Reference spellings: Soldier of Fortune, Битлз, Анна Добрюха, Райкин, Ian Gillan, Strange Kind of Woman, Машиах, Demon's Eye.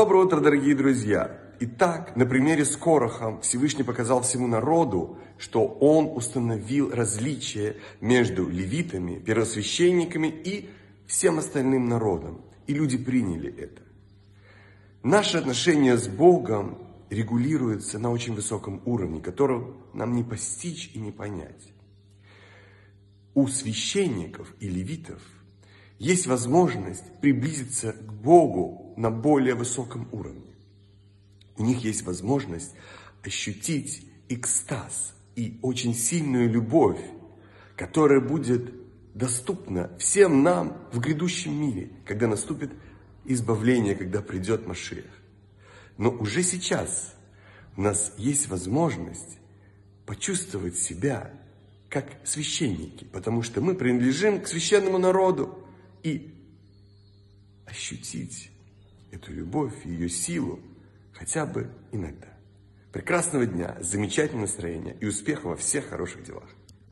Доброе утро, дорогие друзья! Итак, на примере с Корахом Всевышний показал всему народу, что он установил различие между левитами, первосвященниками и всем остальным народом. И люди приняли это. Наши отношения с Богом регулируются на очень высоком уровне, которого нам не постичь и не понять. У священников и левитов есть возможность приблизиться к Богу на более высоком уровне. У них есть возможность ощутить экстаз и очень сильную любовь, которая будет доступна всем нам в грядущем мире, когда наступит избавление, когда придет Машиах. Но уже сейчас у нас есть возможность почувствовать себя как священники, потому что мы принадлежим к священному народу, и ощутить эту любовь и ее силу хотя бы иногда. Прекрасного дня, замечательного настроения и успеха во всех хороших делах.